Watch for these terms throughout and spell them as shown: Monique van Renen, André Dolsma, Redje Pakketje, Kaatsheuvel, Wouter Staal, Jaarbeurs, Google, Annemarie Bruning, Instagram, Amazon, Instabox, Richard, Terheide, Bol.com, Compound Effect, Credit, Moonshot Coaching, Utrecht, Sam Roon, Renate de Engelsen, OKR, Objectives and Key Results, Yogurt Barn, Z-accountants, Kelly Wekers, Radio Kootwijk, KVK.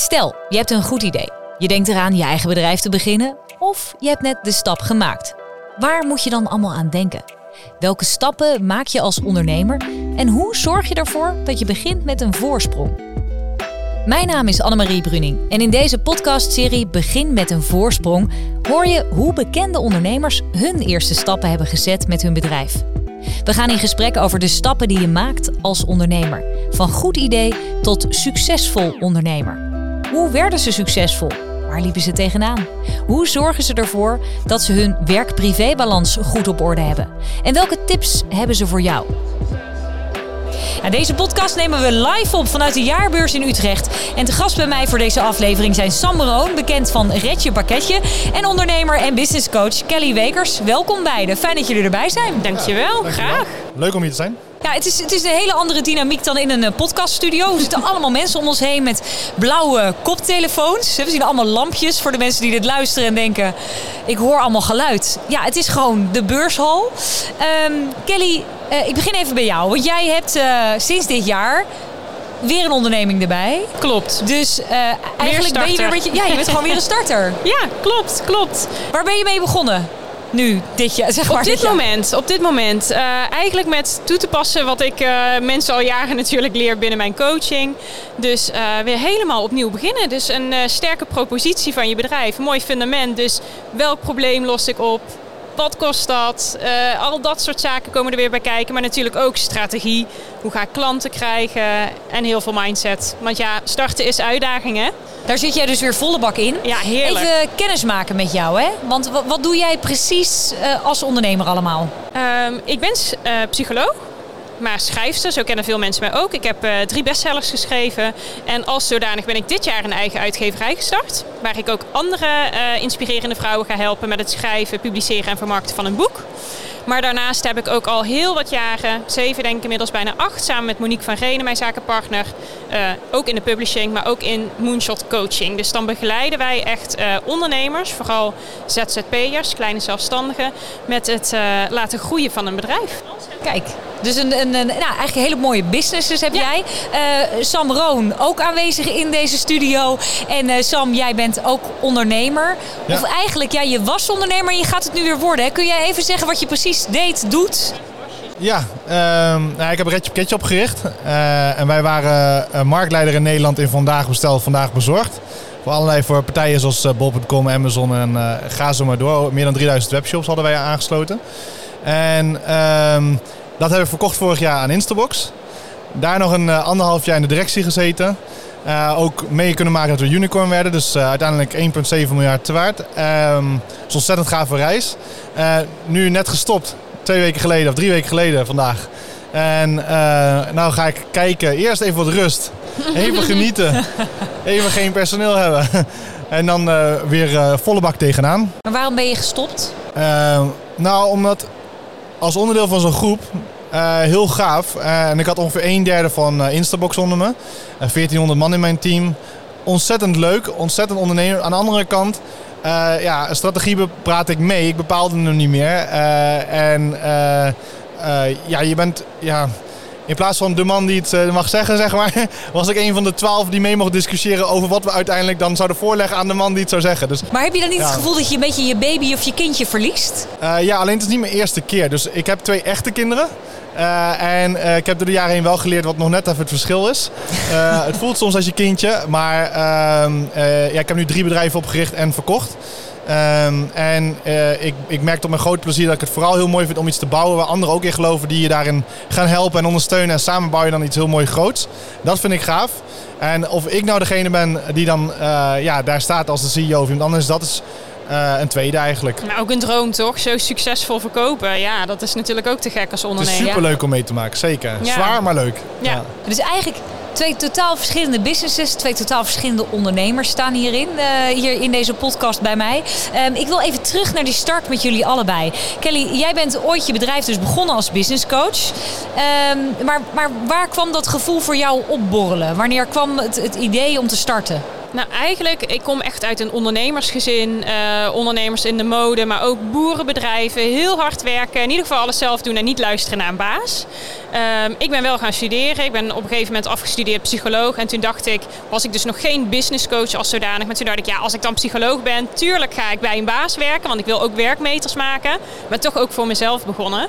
Stel, je hebt een goed idee. Je denkt eraan je eigen bedrijf te beginnen of je hebt net de stap gemaakt. Waar moet je dan allemaal aan denken? Welke stappen maak je als ondernemer en hoe zorg je ervoor dat je begint met een voorsprong? Mijn naam is Annemarie Bruning en in deze podcastserie Begin met een voorsprong hoor je hoe bekende ondernemers hun eerste stappen hebben gezet met hun bedrijf. We gaan in gesprek over de stappen die je maakt als ondernemer. Van goed idee tot succesvol ondernemer. Hoe werden ze succesvol? Waar liepen ze tegenaan? Hoe zorgen ze ervoor dat ze hun werk-privé-balans goed op orde hebben? En welke tips hebben ze voor jou? Deze podcast nemen we live op vanuit de Jaarbeurs in Utrecht. En te gast bij mij voor deze aflevering zijn Sam Roon, bekend van Redje Pakketje, en ondernemer en businesscoach Kelly Wekers. Welkom beiden. Fijn dat jullie erbij zijn. Dankjewel. Dankjewel. Graag. Leuk om hier te zijn. Ja, het is een hele andere dynamiek dan in een podcaststudio. Er zitten allemaal mensen om ons heen met blauwe koptelefoons. We zien allemaal lampjes voor de mensen die dit luisteren en denken, ik hoor allemaal geluid. Ja, het is gewoon de beurshal. Kelly, ik begin even bij jou. Want jij hebt sinds dit jaar weer een onderneming erbij. Klopt. Dus eigenlijk ben je weer een beetje... Ja, je bent gewoon weer een starter. Ja, klopt. Waar ben je mee begonnen? Nu, dit jaar, zeg maar. Op dit moment. Eigenlijk met toe te passen wat ik mensen al jaren natuurlijk leer binnen mijn coaching. Dus weer helemaal opnieuw beginnen. Dus een sterke propositie van je bedrijf. Een mooi fundament. Dus welk probleem los ik op? Wat kost dat? Al dat soort zaken komen er weer bij kijken. Maar natuurlijk ook strategie. Hoe ga ik klanten krijgen? En heel veel mindset. Want ja, starten is uitdaging, hè? Daar zit jij dus weer volle bak in. Ja, heerlijk. Even kennis maken met jou, hè? Want wat doe jij precies als ondernemer allemaal? Ik ben psycholoog. Maar schrijfster, zo kennen veel mensen mij ook. Ik heb 3 bestsellers geschreven. En als zodanig ben ik dit jaar een eigen uitgeverij gestart. Waar ik ook andere inspirerende vrouwen ga helpen met het schrijven, publiceren en vermarkten van een boek. Maar daarnaast heb ik ook al heel wat jaren, 7 denk ik inmiddels bijna 8... samen met Monique van Renen, mijn zakenpartner, ook in de publishing, maar ook in Moonshot Coaching. Dus dan begeleiden wij echt ondernemers, vooral ZZP'ers, kleine zelfstandigen, met het laten groeien van een bedrijf. Kijk, dus eigenlijk een hele mooie businesses heb jij. Sam Roon ook aanwezig in deze studio. En Sam, jij bent ook ondernemer. Ja. Of eigenlijk, ja, je was ondernemer en je gaat het nu weer worden. Hè? Kun jij even zeggen wat je precies doet? Ja, ik heb Redje Pakketje opgericht. En wij waren marktleider in Nederland in Vandaag Besteld, Vandaag Bezorgd. Voor partijen zoals Bol.com, Amazon en ga zo maar door. Meer dan 3000 webshops hadden wij aangesloten. En dat hebben we verkocht vorig jaar aan Instabox. Daar nog een 1,5 jaar in de directie gezeten. Ook mee kunnen maken dat we unicorn werden. Dus uiteindelijk 1,7 miljard te waard. Dat is ontzettend gave reis. Nu net gestopt. 3 weken geleden vandaag. En nou ga ik kijken. Eerst even wat rust. Even genieten. Even geen personeel hebben. En dan weer volle bak tegenaan. Maar waarom ben je gestopt? Omdat... Als onderdeel van zo'n groep, heel gaaf. En ik had ongeveer 1/3 van Instabox onder me. 1400 man in mijn team. Ontzettend leuk, ontzettend ondernemer. Aan de andere kant, strategie praat ik mee. Ik bepaalde hem niet meer. Je bent... Ja, in plaats van de man die het mag zeggen, zeg maar, was ik een van de 12 die mee mocht discussiëren over wat we uiteindelijk dan zouden voorleggen aan de man die het zou zeggen. Dus, maar heb je dan niet het gevoel dat je een beetje je baby of je kindje verliest? Alleen het is niet mijn eerste keer. Dus ik heb 2 echte kinderen. En ik heb door de jaren heen wel geleerd wat nog net even het verschil is. Het voelt soms als je kindje, maar ik heb nu 3 bedrijven opgericht en verkocht. Ik merk tot mijn groot plezier dat ik het vooral heel mooi vind om iets te bouwen waar anderen ook in geloven die je daarin gaan helpen en ondersteunen. En samen bouw je dan iets heel mooi groots. Dat vind ik gaaf. En of ik nou degene ben die dan daar staat als de CEO of iemand anders, dat is... een tweede eigenlijk. Maar ook een droom toch? Zo succesvol verkopen. Ja, dat is natuurlijk ook te gek als ondernemer. Het is superleuk om mee te maken, zeker. Ja. Zwaar, maar leuk. Ja. Dus eigenlijk 2 totaal verschillende businesses, 2 totaal verschillende ondernemers staan hier in deze podcast bij mij. Ik wil even terug naar die start met jullie allebei. Kelly, jij bent ooit je bedrijf dus begonnen als businesscoach. Maar waar kwam dat gevoel voor jou opborrelen? Wanneer kwam het idee om te starten? Nou, eigenlijk, ik kom echt uit een ondernemersgezin. Ondernemers in de mode, maar ook boerenbedrijven. Heel hard werken, in ieder geval alles zelf doen en niet luisteren naar een baas. Ik ben wel gaan studeren. Ik ben op een gegeven moment afgestudeerd psycholoog. En toen dacht ik, was ik dus nog geen businesscoach als zodanig. Maar toen dacht ik, ja, als ik dan psycholoog ben, tuurlijk ga ik bij een baas werken. Want ik wil ook werkmeters maken. Maar toch ook voor mezelf begonnen.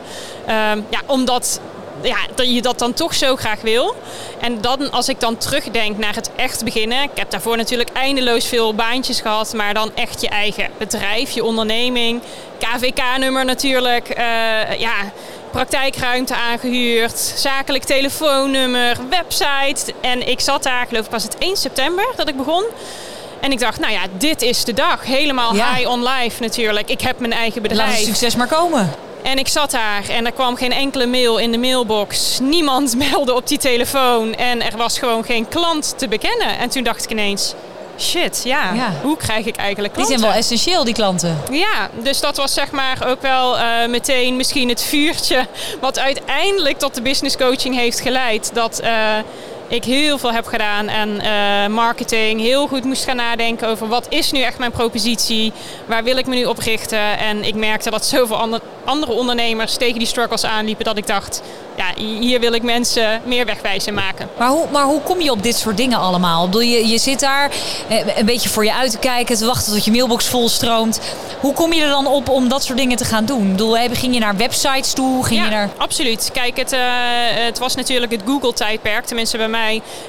Omdat... ja, dat je dat dan toch zo graag wil. En dan, als ik dan terugdenk naar het echt beginnen. Ik heb daarvoor natuurlijk eindeloos veel baantjes gehad. Maar dan echt je eigen bedrijf, je onderneming. KVK-nummer natuurlijk. Praktijkruimte aangehuurd. Zakelijk telefoonnummer. Website. En ik zat daar, geloof ik, was het 1 september dat ik begon. En ik dacht, nou ja, dit is de dag. Helemaal high on life natuurlijk. Ik heb mijn eigen bedrijf. Laat het succes maar komen. En ik zat daar en er kwam geen enkele mail in de mailbox. Niemand meldde op die telefoon en er was gewoon geen klant te bekennen. En toen dacht ik ineens, shit, hoe krijg ik eigenlijk klanten? Die zijn wel essentieel, die klanten. Ja, dus dat was zeg maar ook wel meteen misschien het vuurtje wat uiteindelijk tot de business coaching heeft geleid. Dat... ik heel veel heb gedaan aan marketing. Heel goed moest gaan nadenken over wat is nu echt mijn propositie. Waar wil ik me nu op richten? En ik merkte dat zoveel andere ondernemers tegen die struggles aanliepen. Dat ik dacht, ja, hier wil ik mensen meer wegwijs in maken. Maar hoe kom je op dit soort dingen allemaal? Ik bedoel, je zit daar een beetje voor je uit te kijken. Te wachten tot je mailbox volstroomt. Hoe kom je er dan op om dat soort dingen te gaan doen? Ik bedoel, ging je naar websites toe? Absoluut. Kijk, het was natuurlijk het Google-tijdperk. Tenminste bij mij.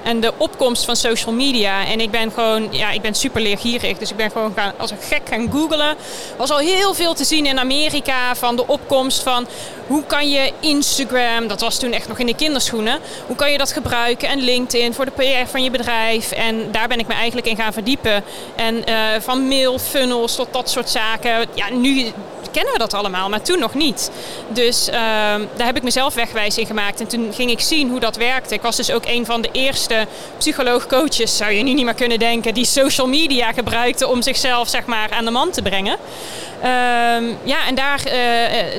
En de opkomst van social media. En ik ben gewoon, ik ben super leergierig. Dus ik ben gewoon als een gek gaan googlen. Er was al heel veel te zien in Amerika van de opkomst van hoe kan je Instagram, dat was toen echt nog in de kinderschoenen, hoe kan je dat gebruiken en LinkedIn voor de PR van je bedrijf. En daar ben ik me eigenlijk in gaan verdiepen. En van mailfunnels tot dat soort zaken. Ja, nu kennen we dat allemaal, maar toen nog niet. Dus daar heb ik mezelf wegwijs in gemaakt. En toen ging ik zien hoe dat werkte. Ik was dus ook een van de eerste psycholoog-coaches, zou je nu niet meer kunnen denken, die social media gebruikte om zichzelf zeg maar aan de man te brengen. En daar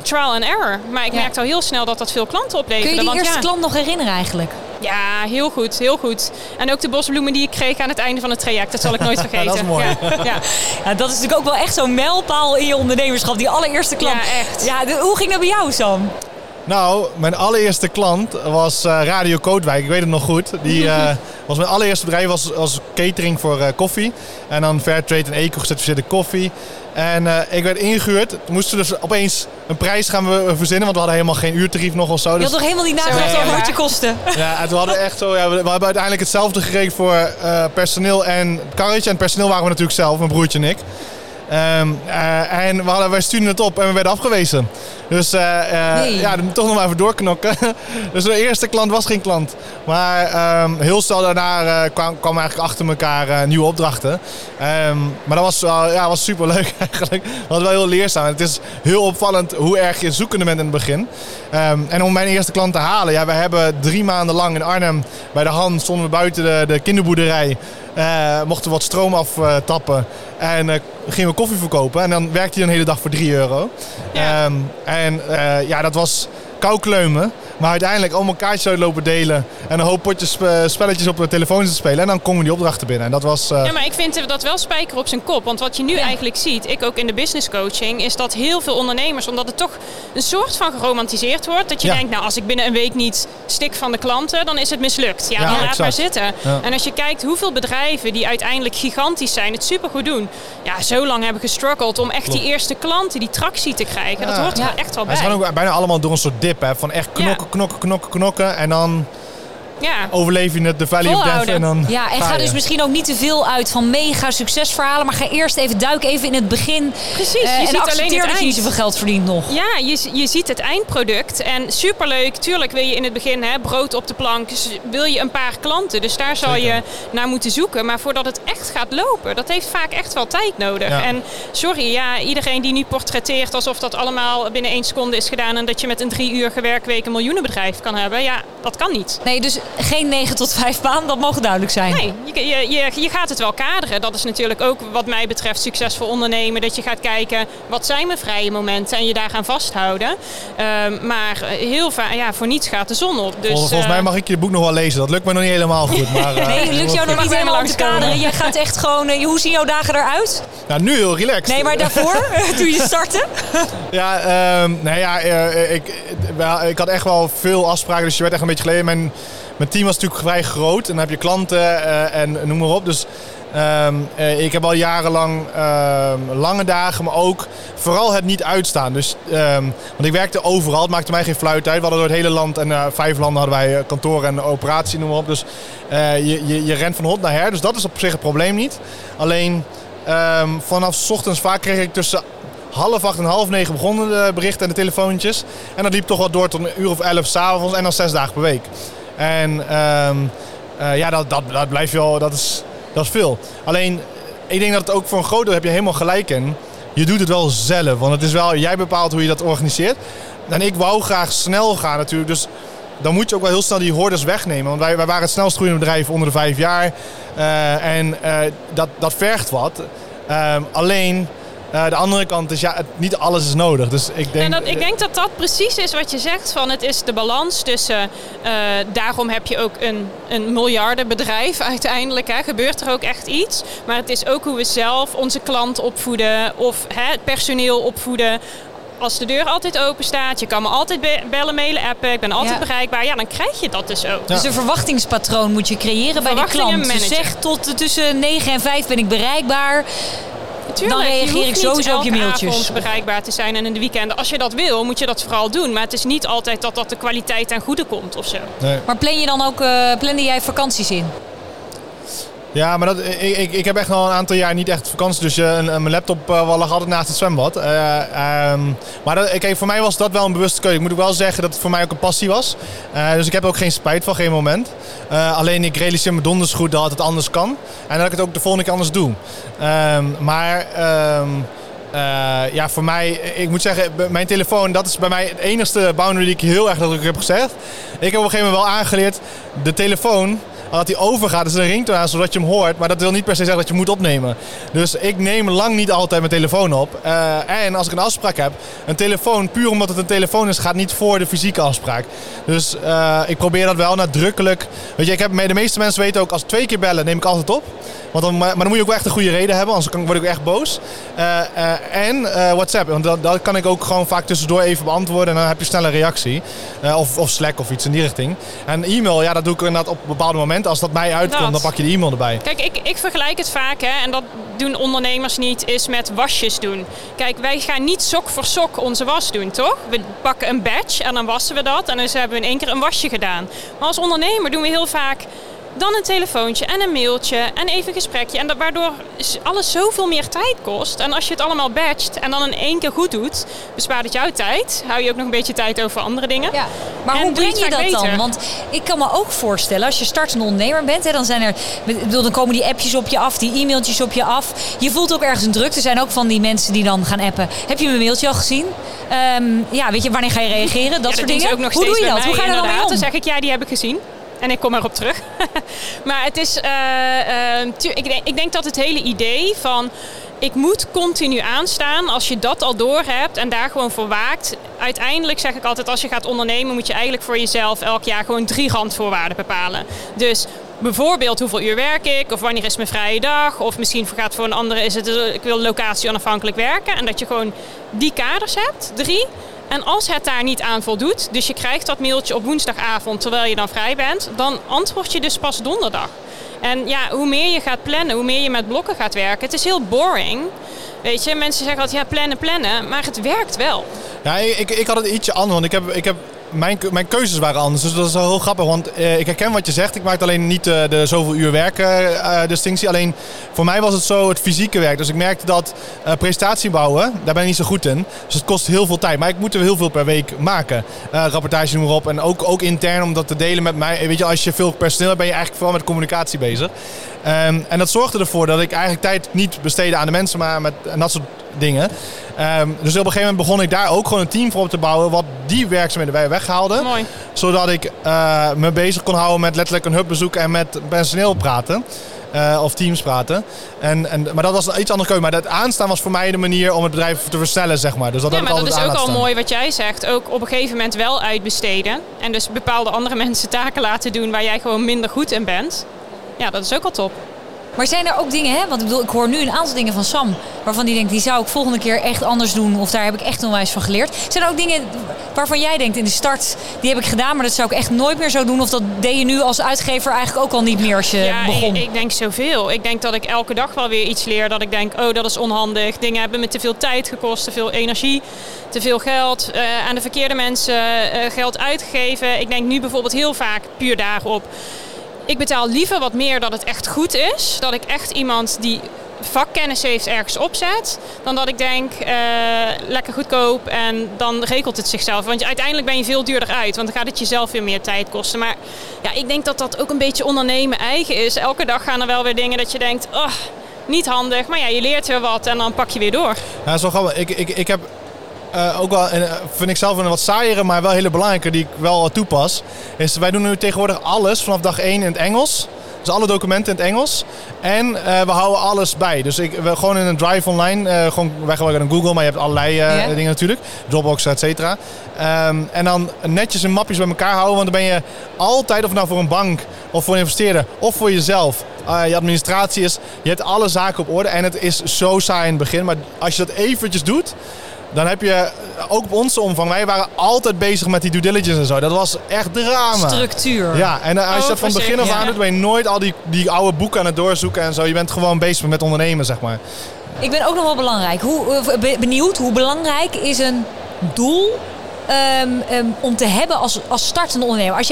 trial and error. Maar ik merkte al heel snel dat dat veel klanten opleverde. Kun je die eerste klant nog herinneren eigenlijk? Ja, heel goed, heel goed. En ook de bosbloemen die ik kreeg aan het einde van het traject. Dat zal ik nooit vergeten. Dat is mooi. Ja, dat is natuurlijk ook wel echt zo'n mijlpaal in je ondernemerschap. Die allereerste klant. Ja, echt. Ja, hoe ging dat bij jou, Sam? Nou, mijn allereerste klant was Radio Kootwijk. Ik weet het nog goed. Die was mijn allereerste bedrijf. Was catering voor koffie. En dan Fairtrade en Eco gecertificeerde koffie. En ik werd ingehuurd. Toen moesten we dus opeens een prijs gaan verzinnen. Want we hadden helemaal geen uurtarief nog of zo. Je had toch helemaal niet nagedacht over wat je kostte? Ja, en toen hadden we echt zo... Ja, we hebben uiteindelijk hetzelfde gekregen voor personeel en karretje. En personeel waren we natuurlijk zelf, mijn broertje en ik. En wij stuurden het op en we werden afgewezen. Dus toch nog maar even doorknokken. Dus de eerste klant was geen klant. Maar heel snel daarna kwam eigenlijk achter elkaar nieuwe opdrachten. Maar dat was superleuk eigenlijk. Dat was wel heel leerzaam. Het is heel opvallend hoe erg je zoekende bent in het begin. En om mijn eerste klant te halen. Ja, we hebben 3 maanden lang in Arnhem bij de hand stonden we buiten de kinderboerderij. Mochten we wat stroom aftappen. En gingen we koffie verkopen. En dan werkte hij een hele dag voor €3. Ja. Dat was kauwkleumen. Maar uiteindelijk allemaal kaartjes uitlopen delen. En een hoop potjes spelletjes op de telefoon te spelen. En dan komen die opdrachten binnen. En dat was... Ja, maar ik vind dat wel spijker op zijn kop. Want wat je nu eigenlijk ziet, ik ook in de business coaching, is dat heel veel ondernemers, omdat het toch een soort van geromantiseerd wordt. Dat je denkt, nou als ik binnen een week niet stik van de klanten, dan is het mislukt. Ja, dan laat maar zitten. Ja. En als je kijkt hoeveel bedrijven die uiteindelijk gigantisch zijn, het supergoed doen. Ja, zo lang hebben gestruggeld om echt die eerste klanten, die tractie te krijgen. Ja. Dat hoort er echt wel bij. Ze gaan ook bijna allemaal door een soort dip, hè, van echt knokken en dan overleef je het, de valley of death. En dan ga dus misschien ook niet te veel uit van mega succesverhalen, maar ga eerst even duik in het begin. Precies, je ziet alleen het eind. Je niet zoveel geld verdient nog. Ja, je ziet het eindproduct en superleuk. Tuurlijk wil je in het begin brood op de plank, dus wil je een paar klanten, dus daar zal je naar moeten zoeken. Maar voordat het echt gaat lopen, dat heeft vaak echt wel tijd nodig. Ja. En iedereen die nu portretteert alsof dat allemaal binnen 1 seconde is gedaan en dat je met een 3-uurige werkweek een miljoenenbedrijf kan hebben, ja, dat kan niet. Nee, dus geen 9 tot 5 baan, dat mogen duidelijk zijn. Nee, je gaat het wel kaderen. Dat is natuurlijk ook wat mij betreft succesvol ondernemen. Dat je gaat kijken, wat zijn mijn vrije momenten? En je daar gaan vasthouden. Maar heel vaak, ja, voor niets gaat de zon op. Dus, volgens mij mag ik je boek nog wel lezen. Dat lukt me nog niet helemaal goed. Maar, nee, lukt jou nog niet helemaal te kaderen. Je gaat echt gewoon, hoe zien jouw dagen eruit? Nou, nu heel relaxed. Nee, maar daarvoor, toen je startte? Ja, ik had echt wel veel afspraken. Dus je werd echt een beetje geleden. Mijn team was natuurlijk vrij groot en dan heb je klanten en noem maar op. Dus ik heb al jarenlang lange dagen, maar ook vooral het niet uitstaan. Dus, want ik werkte overal, het maakte mij geen fluit uit. We hadden door het hele land en 5 landen hadden wij kantoren en operatie, noem maar op. Dus je rent van hot naar her, dus dat is op zich het probleem niet. Alleen vanaf ochtends vaak kreeg ik tussen 7:30 en 8:30 begonnen de berichten en de telefoontjes. En dat liep toch wel door tot 11:00 s'avonds en dan 6 dagen per week. En dat blijft wel, dat is veel. Alleen, ik denk dat het ook voor een groot deel heb je helemaal gelijk in. Je doet het wel zelf, want het is wel, jij bepaalt hoe je dat organiseert. En ik wou graag snel gaan natuurlijk, dus dan moet je ook wel heel snel die hoorders wegnemen. Want wij waren het snelst groeiende bedrijf onder de 5 jaar. Dat vergt wat. Alleen... de andere kant is, ja, niet alles is nodig. Dus ik denk, dat dat precies is wat je zegt. Van het is de balans tussen... daarom heb je ook een miljardenbedrijf uiteindelijk. Hè, gebeurt er ook echt iets. Maar het is ook hoe we zelf onze klant opvoeden. Of het personeel opvoeden. Als de deur altijd open staat, je kan me altijd bellen, mailen, appen, ik ben altijd bereikbaar. Ja, dan krijg je dat dus ook. Ja. Dus een verwachtingspatroon moet je creëren bij de klant. Dus zeg tot tussen 9 en 5 ben ik bereikbaar. Tuurlijk, dan reageer ik sowieso op je mailtjes. Avond bereikbaar te zijn en in de weekenden. Als je dat wil, moet je dat vooral doen. Maar het is niet altijd dat de kwaliteit ten goede komt of zo. Nee. Maar plan je dan ook, plande jij vakanties in? Ja, maar ik heb echt al een aantal jaar niet echt vakantie. Dus mijn laptop lag altijd naast het zwembad. Voor mij was dat wel een bewuste keuze. Ik moet ook wel zeggen dat het voor mij ook een passie was. Dus ik heb er ook geen spijt van, geen moment. Alleen ik realiseer me donders goed dat het anders kan. En dat ik het ook de volgende keer anders doe. Voor mij, ik moet zeggen, mijn telefoon, dat is bij mij het enigste boundary die ik heel erg druk heb gezegd. Ik heb op een gegeven moment wel aangeleerd, de telefoon... Dat hij overgaat, is er een ringtoon aan, zodat je hem hoort. Maar dat wil niet per se zeggen dat je moet opnemen. Dus ik neem lang niet altijd mijn telefoon op. En als ik een afspraak heb, een telefoon, puur omdat het een telefoon is, gaat niet voor de fysieke afspraak. Dus ik probeer dat wel nadrukkelijk. Weet je, de meeste mensen weten ook, als 2 keer bellen, neem ik altijd op. Want dan moet je ook wel echt een goede reden hebben, anders word ik echt boos. WhatsApp, want dat kan ik ook gewoon vaak tussendoor even beantwoorden. En dan heb je snelle reactie. Of Slack of iets in die richting. En e-mail, ja, dat doe ik inderdaad op bepaalde momenten. Als dat mij uitkomt, dan pak je de e-mail erbij. Kijk, ik vergelijk het vaak, hè, en dat doen ondernemers niet, is met wasjes doen. Kijk, wij gaan niet sok voor sok onze was doen, toch? We pakken een badge en dan wassen we dat. En dan hebben we in één keer een wasje gedaan. Maar als ondernemer doen we heel vaak... dan een telefoontje en een mailtje en even een gesprekje. En waardoor alles zoveel meer tijd kost. En als je het allemaal batcht en dan in 1 keer goed doet... bespaart het jouw tijd. Hou je ook nog een beetje tijd over andere dingen. Ja, maar en hoe breng je dat beter dan? Want ik kan me ook voorstellen, als je startende ondernemer bent... Hè, dan komen die appjes op je af, die e-mailtjes op je af. Je voelt ook ergens een druk. Er zijn ook van die mensen die dan gaan appen. Heb je mijn mailtje al gezien? Weet je, wanneer ga je reageren? Dat soort dingen. Hoe doe je dat? Hoe ga je er dan mee om? Dan zeg ik, ja, die heb ik gezien. En ik kom erop terug. Maar het is... ik denk dat het hele idee van... ik moet continu aanstaan. Als je dat al door hebt en daar gewoon voor waakt. Uiteindelijk zeg ik altijd... als je gaat ondernemen moet je eigenlijk voor jezelf... elk jaar gewoon 3 randvoorwaarden bepalen. Dus... bijvoorbeeld, hoeveel uur werk ik? Of wanneer is mijn vrije dag? Of misschien gaat voor een andere... is het, ik wil locatie onafhankelijk werken. En dat je gewoon die kaders hebt. 3. En als het daar niet aan voldoet... dus je krijgt dat mailtje op woensdagavond... terwijl je dan vrij bent... dan antwoord je dus pas donderdag. En ja, hoe meer je gaat plannen... hoe meer je met blokken gaat werken... het is heel boring... Weet je, mensen zeggen altijd, ja, plannen, maar het werkt wel. Ja, ik had het ietsje anders, want mijn keuzes waren anders. Dus dat is wel heel grappig, want ik herken wat je zegt. Ik maak alleen niet de zoveel uur werken-distinctie. Alleen, voor mij was het zo het fysieke werk. Dus ik merkte dat presentatie bouwen, daar ben ik niet zo goed in. Dus het kost heel veel tijd. Maar ik moet er heel veel per week maken. Rapportage noem maar op. En ook intern om dat te delen met mij. Weet je, als je veel personeel hebt, ben je eigenlijk vooral met communicatie bezig. En dat zorgde ervoor dat ik eigenlijk tijd niet besteedde aan de mensen, maar met en dat soort dingen. Dus op een gegeven moment begon ik daar ook gewoon een team voor op te bouwen, wat die werkzaamheden bij weghaalde. Mooi. Zodat ik me bezig kon houden met letterlijk een hubbezoek en met personeel praten. Of teams praten. Maar dat was een iets andere keuze. Maar dat aanstaan was voor mij de manier om het bedrijf te versnellen, zeg maar. Dus dat maar dat is ook al mooi wat jij zegt. Ook op een gegeven moment wel uitbesteden. En dus bepaalde andere mensen taken laten doen waar jij gewoon minder goed in bent. Ja, dat is ook al top. Maar zijn er ook dingen, hè? Want ik bedoel, ik hoor nu een aantal dingen van Sam, waarvan die denkt, die zou ik volgende keer echt anders doen. Of daar heb ik echt onwijs van geleerd. Zijn er ook dingen waarvan jij denkt in de start, die heb ik gedaan, maar dat zou ik echt nooit meer zo doen. Of dat deed je nu als uitgever eigenlijk ook al niet meer als je begon? Ja, ik denk zoveel. Ik denk dat ik elke dag wel weer iets leer. Dat ik denk, oh, dat is onhandig. Dingen hebben me te veel tijd gekost, te veel energie, te veel geld. Aan de verkeerde mensen geld uitgegeven. Ik denk nu bijvoorbeeld heel vaak puur daarop. Ik betaal liever wat meer dat het echt goed is. Dat ik echt iemand die vakkennis heeft ergens opzet. Dan dat ik denk, lekker goedkoop en dan regelt het zichzelf. Want uiteindelijk ben je veel duurder uit. Want dan gaat het jezelf weer meer tijd kosten. Maar ja, ik denk dat dat ook een beetje ondernemen eigen is. Elke dag gaan er wel weer dingen dat je denkt, oh, niet handig. Maar ja, je leert weer wat en dan pak je weer door. Ja, dat is wel grappig. Ik heb... ook wel, vind ik zelf een wat saaiere, maar wel hele belangrijke die ik wel toepas. Is, wij doen nu tegenwoordig alles vanaf dag 1 in het Engels. Dus alle documenten in het Engels. En we houden alles bij. Dus we gewoon in een drive online. Wij gebruiken Google, maar je hebt allerlei dingen natuurlijk. Dropbox, et cetera. En dan netjes in mapjes bij elkaar houden. Want dan ben je altijd, of nou voor een bank, of voor een investeerder, of voor jezelf. Je administratie is, je hebt alle zaken op orde. En het is zo saai in het begin. Maar als je dat eventjes doet, dan heb je, ook op onze omvang, wij waren altijd bezig met die due diligence en zo. Dat was echt drama. Structuur. Ja, en als je dat van begin af aan doet, ben je nooit al die oude boeken aan het doorzoeken en zo. Je bent gewoon bezig met ondernemen, zeg maar. Ik ben ook nog wel benieuwd, hoe belangrijk is een doel om te hebben als startende ondernemer? Als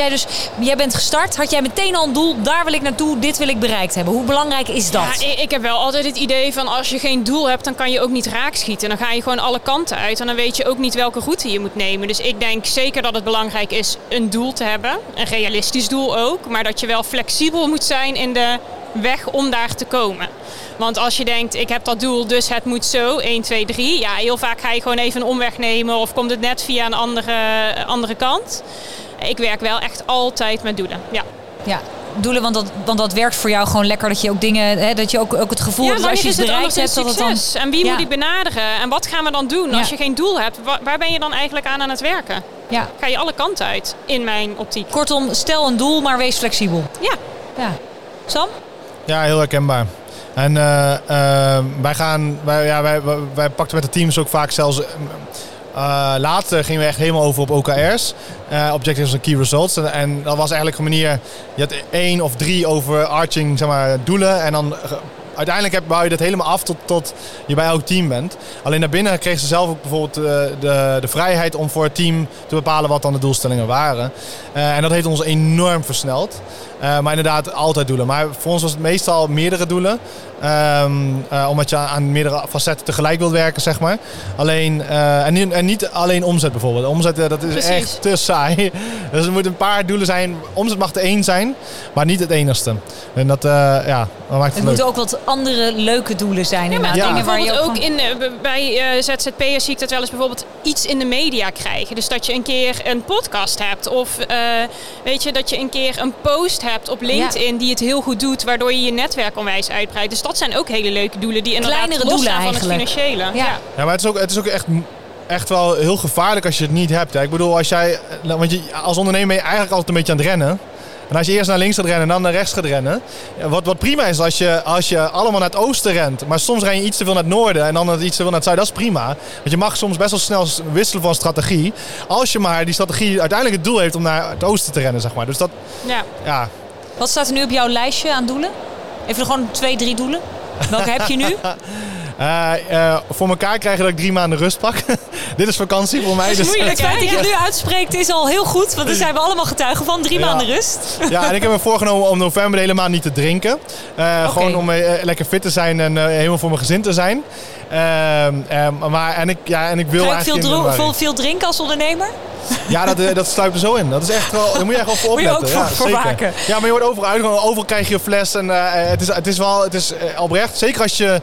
jij bent gestart, had jij meteen al een doel, daar wil ik naartoe, dit wil ik bereikt hebben. Hoe belangrijk is dat? Ja, ik heb wel altijd het idee van, als je geen doel hebt, dan kan je ook niet raakschieten. Dan ga je gewoon alle kanten uit en dan weet je ook niet welke route je moet nemen. Dus ik denk zeker dat het belangrijk is een doel te hebben. Een realistisch doel ook, maar dat je wel flexibel moet zijn in de weg om daar te komen. Want als je denkt, ik heb dat doel, dus het moet zo, 1, 2, 3. Ja, heel vaak ga je gewoon even een omweg nemen of komt het net via een andere kant. Ik werk wel echt altijd met doelen, ja. Doelen, want dat werkt voor jou gewoon lekker. Dat je ook dingen, dat je ook het gevoel hebt, als je iets bereikt hebt, dat het dan... En wie moet die benaderen? En wat gaan we dan doen als je geen doel hebt? Waar ben je dan eigenlijk aan het werken? Ja. Ga je alle kanten uit, in mijn optiek. Kortom, stel een doel, maar wees flexibel. Ja. Sam? Ja, heel herkenbaar. En wij pakten met de teams ook vaak zelfs... later gingen we echt helemaal over op OKR's. Objectives and Key Results. En dat was eigenlijk een manier... Je had 1 of 3 overarching, zeg maar, doelen. En dan uiteindelijk bouw je dat helemaal af tot je bij elk team bent. Alleen daarbinnen kregen ze zelf ook bijvoorbeeld de vrijheid om voor het team te bepalen wat dan de doelstellingen waren. En dat heeft ons enorm versneld. Maar inderdaad, altijd doelen. Maar voor ons was het meestal meerdere doelen. Omdat je aan meerdere facetten tegelijk wilt werken, zeg maar. Alleen, en niet alleen omzet bijvoorbeeld. Omzet, dat is echt te saai. Dus er moeten een paar doelen zijn. Omzet mag er 1 zijn, maar niet het enigste. En dat maakt het leuk. Moeten ook wat andere leuke doelen zijn. Ja, maar dingen waar je ook bij ZZP'ers zie ik dat wel eens bijvoorbeeld iets in de media krijgen. Dus dat je een keer een podcast hebt. Of dat je een keer een post hebt op LinkedIn die het heel goed doet. Waardoor je je netwerk onwijs uitbreidt. Dus dat zijn ook hele leuke doelen die inderdaad kleinere doelen zijn van het financiële. Ja, maar het is ook echt wel heel gevaarlijk als je het niet hebt. Hè. Ik bedoel, want als ondernemer ben je eigenlijk altijd een beetje aan het rennen. En als je eerst naar links gaat rennen en dan naar rechts gaat rennen. Wat prima is als je allemaal naar het oosten rent. Maar soms ren je iets te veel naar het noorden en dan iets te veel naar het zuiden. Dat is prima. Want je mag soms best wel snel wisselen van strategie. Als je maar die strategie uiteindelijk het doel heeft om naar het oosten te rennen, zeg maar. Dus dat... Ja. Wat staat er nu op jouw lijstje aan doelen? Even gewoon 2, 3 doelen. Welke heb je nu? Voor elkaar krijgen dat ik 3 maanden rust pak. Dit is vakantie voor mij. Dus het feit dat je het nu uitspreekt is al heel goed. Want daar zijn we allemaal getuigen van. 3 maanden rust. Ja, en ik heb me voorgenomen om november de hele maand niet te drinken. Gewoon om lekker fit te zijn en helemaal voor mijn gezin te zijn. Ik wil eigenlijk... Ga je veel drinken als ondernemer? Ja, dat sluipt er zo in. Dat is echt wel, daar moet je echt wel voor opletten. Moet je ook voor waken. Ja, maar je wordt overal krijg je een fles. En het is oprecht. Zeker als je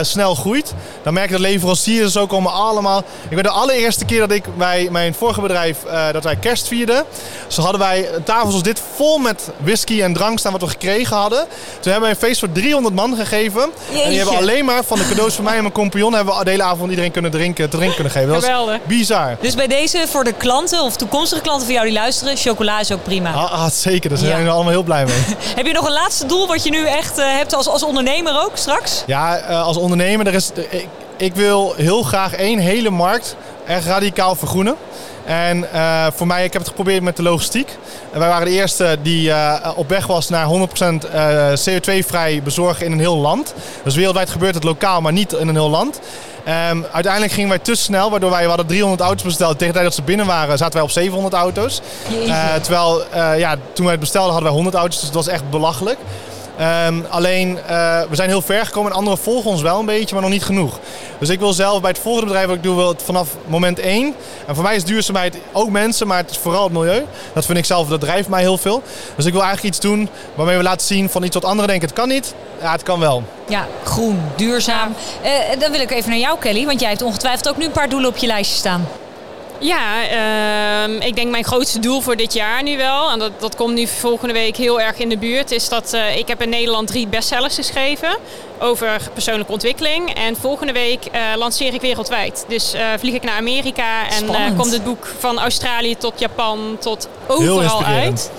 snel groeit. Dan merk je dat leveranciers zo komen allemaal. Ik weet de allereerste keer dat ik bij mijn vorige bedrijf dat wij kerst vierden. Dus hadden wij een tafel zoals dit vol met whisky en drank staan wat we gekregen hadden. Toen hebben wij een feest voor 300 man gegeven. Jeetje. En die hebben alleen maar van de cadeaus van mij en mijn compagnon hebben we de hele avond iedereen te drinken kunnen geven. Dat is bizar. Dus bij deze voor de klanten of toekomstige klanten van jou die luisteren, chocola is ook prima. Ah zeker, daar zijn we allemaal heel blij mee. Heb je nog een laatste doel wat je nu echt hebt als ondernemer ook straks? Ja, als ondernemer, ik wil heel graag één hele markt echt radicaal vergroenen. En voor mij, ik heb het geprobeerd met de logistiek. Wij waren de eerste die op weg was naar 100% CO2-vrij bezorgen in een heel land. Dus wereldwijd gebeurt het lokaal, maar niet in een heel land. Uiteindelijk gingen wij te snel, waardoor wij hadden 300 auto's besteld. Tegen de tijd dat ze binnen waren, zaten wij op 700 auto's. Terwijl, toen wij het bestelden, hadden wij 100 auto's. Dus dat was echt belachelijk. Alleen, we zijn heel ver gekomen en anderen volgen ons wel een beetje, maar nog niet genoeg. Dus ik wil zelf bij het volgende bedrijf wat ik doe, wil het vanaf moment 1. En voor mij is duurzaamheid ook mensen, maar het is vooral het milieu. Dat vind ik zelf, dat drijft mij heel veel. Dus ik wil eigenlijk iets doen waarmee we laten zien van iets wat anderen denken, het kan niet. Ja, het kan wel. Ja, groen, duurzaam. Dan wil ik even naar jou, Kelly, want jij hebt ongetwijfeld ook nu een paar doelen op je lijstje staan. Ja, ik denk mijn grootste doel voor dit jaar nu wel, en dat komt nu volgende week heel erg in de buurt, is dat ik heb in Nederland 3 bestsellers geschreven over persoonlijke ontwikkeling. En volgende week lanceer ik wereldwijd. Dus vlieg ik naar Amerika en komt het boek van Australië tot Japan tot overal uit.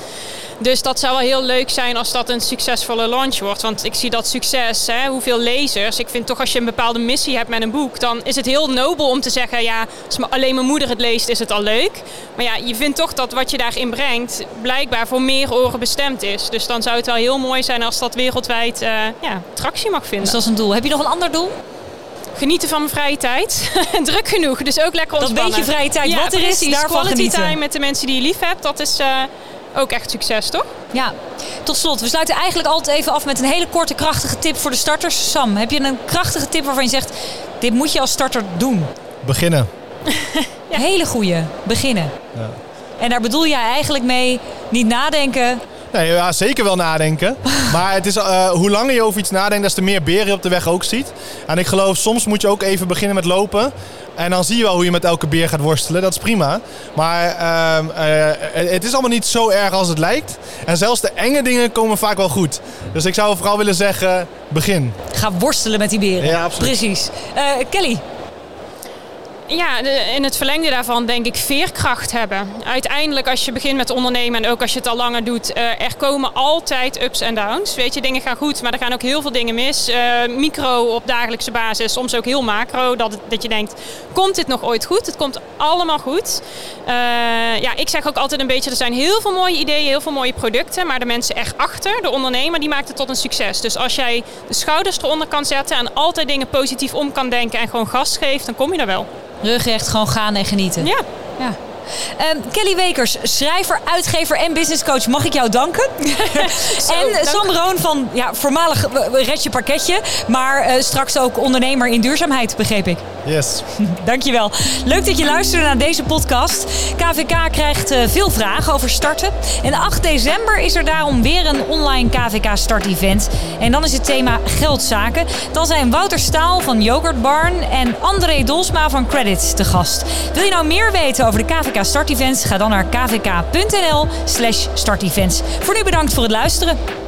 Dus dat zou wel heel leuk zijn als dat een succesvolle launch wordt. Want ik zie dat succes, hoeveel lezers. Ik vind toch als je een bepaalde missie hebt met een boek, dan is het heel nobel om te zeggen, ja, als alleen mijn moeder het leest, is het al leuk. Maar ja, je vindt toch dat wat je daarin brengt, blijkbaar voor meer oren bestemd is. Dus dan zou het wel heel mooi zijn als dat wereldwijd tractie mag vinden. Dus dat is een doel. Heb je nog een ander doel? Genieten van mijn vrije tijd. Druk genoeg, dus ook lekker ontspannen. Dat beetje vrije tijd, ja, wat er precies, is, daarvan quality genieten. Time met de mensen die je lief hebt, dat is... ook echt succes, toch? Ja. Tot slot, we sluiten eigenlijk altijd even af met een hele korte, krachtige tip voor de starters. Sam, heb je een krachtige tip waarvan je zegt, dit moet je als starter doen? Beginnen. Ja. Hele goeie. Beginnen. Ja. En daar bedoel jij eigenlijk mee, niet nadenken... Nee, ja, zeker wel nadenken. Maar het is, hoe langer je over iets nadenkt, des te meer beren je op de weg ook ziet. En ik geloof, soms moet je ook even beginnen met lopen. En dan zie je wel hoe je met elke beer gaat worstelen. Dat is prima. Maar het is allemaal niet zo erg als het lijkt. En zelfs de enge dingen komen vaak wel goed. Dus ik zou vooral willen zeggen, begin. Ga worstelen met die beren. Ja, absoluut. Precies. Kelly? Ja, in het verlengde daarvan denk ik veerkracht hebben. Uiteindelijk als je begint met ondernemen en ook als je het al langer doet, er komen altijd ups en downs. Weet je, dingen gaan goed, maar er gaan ook heel veel dingen mis. Micro op dagelijkse basis, soms ook heel macro. Dat je denkt, komt dit nog ooit goed? Het komt allemaal goed. Ik zeg ook altijd een beetje, er zijn heel veel mooie ideeën, heel veel mooie producten. Maar de mensen erachter, de ondernemer, die maakt het tot een succes. Dus als jij de schouders eronder kan zetten en altijd dingen positief om kan denken en gewoon gas geeft, dan kom je er wel. Rugrecht, gewoon gaan en genieten. Ja. Kelly Wekers, schrijver, uitgever en businesscoach. Mag ik jou danken? En Sam Roon van voormalig Redje Pakketje. Maar straks ook ondernemer in duurzaamheid, begreep ik. Yes. Dankjewel. Leuk dat je luisterde naar deze podcast. KVK krijgt veel vragen over starten. En 8 december is er daarom weer een online KVK start-event. En dan is het thema geldzaken. Dan zijn Wouter Staal van Yogurt Barn en André Dolsma van Credit te gast. Wil je nou meer weten over de KVK Start Events? Ga dan naar kvk.nl/startevents. Voor nu bedankt voor het luisteren.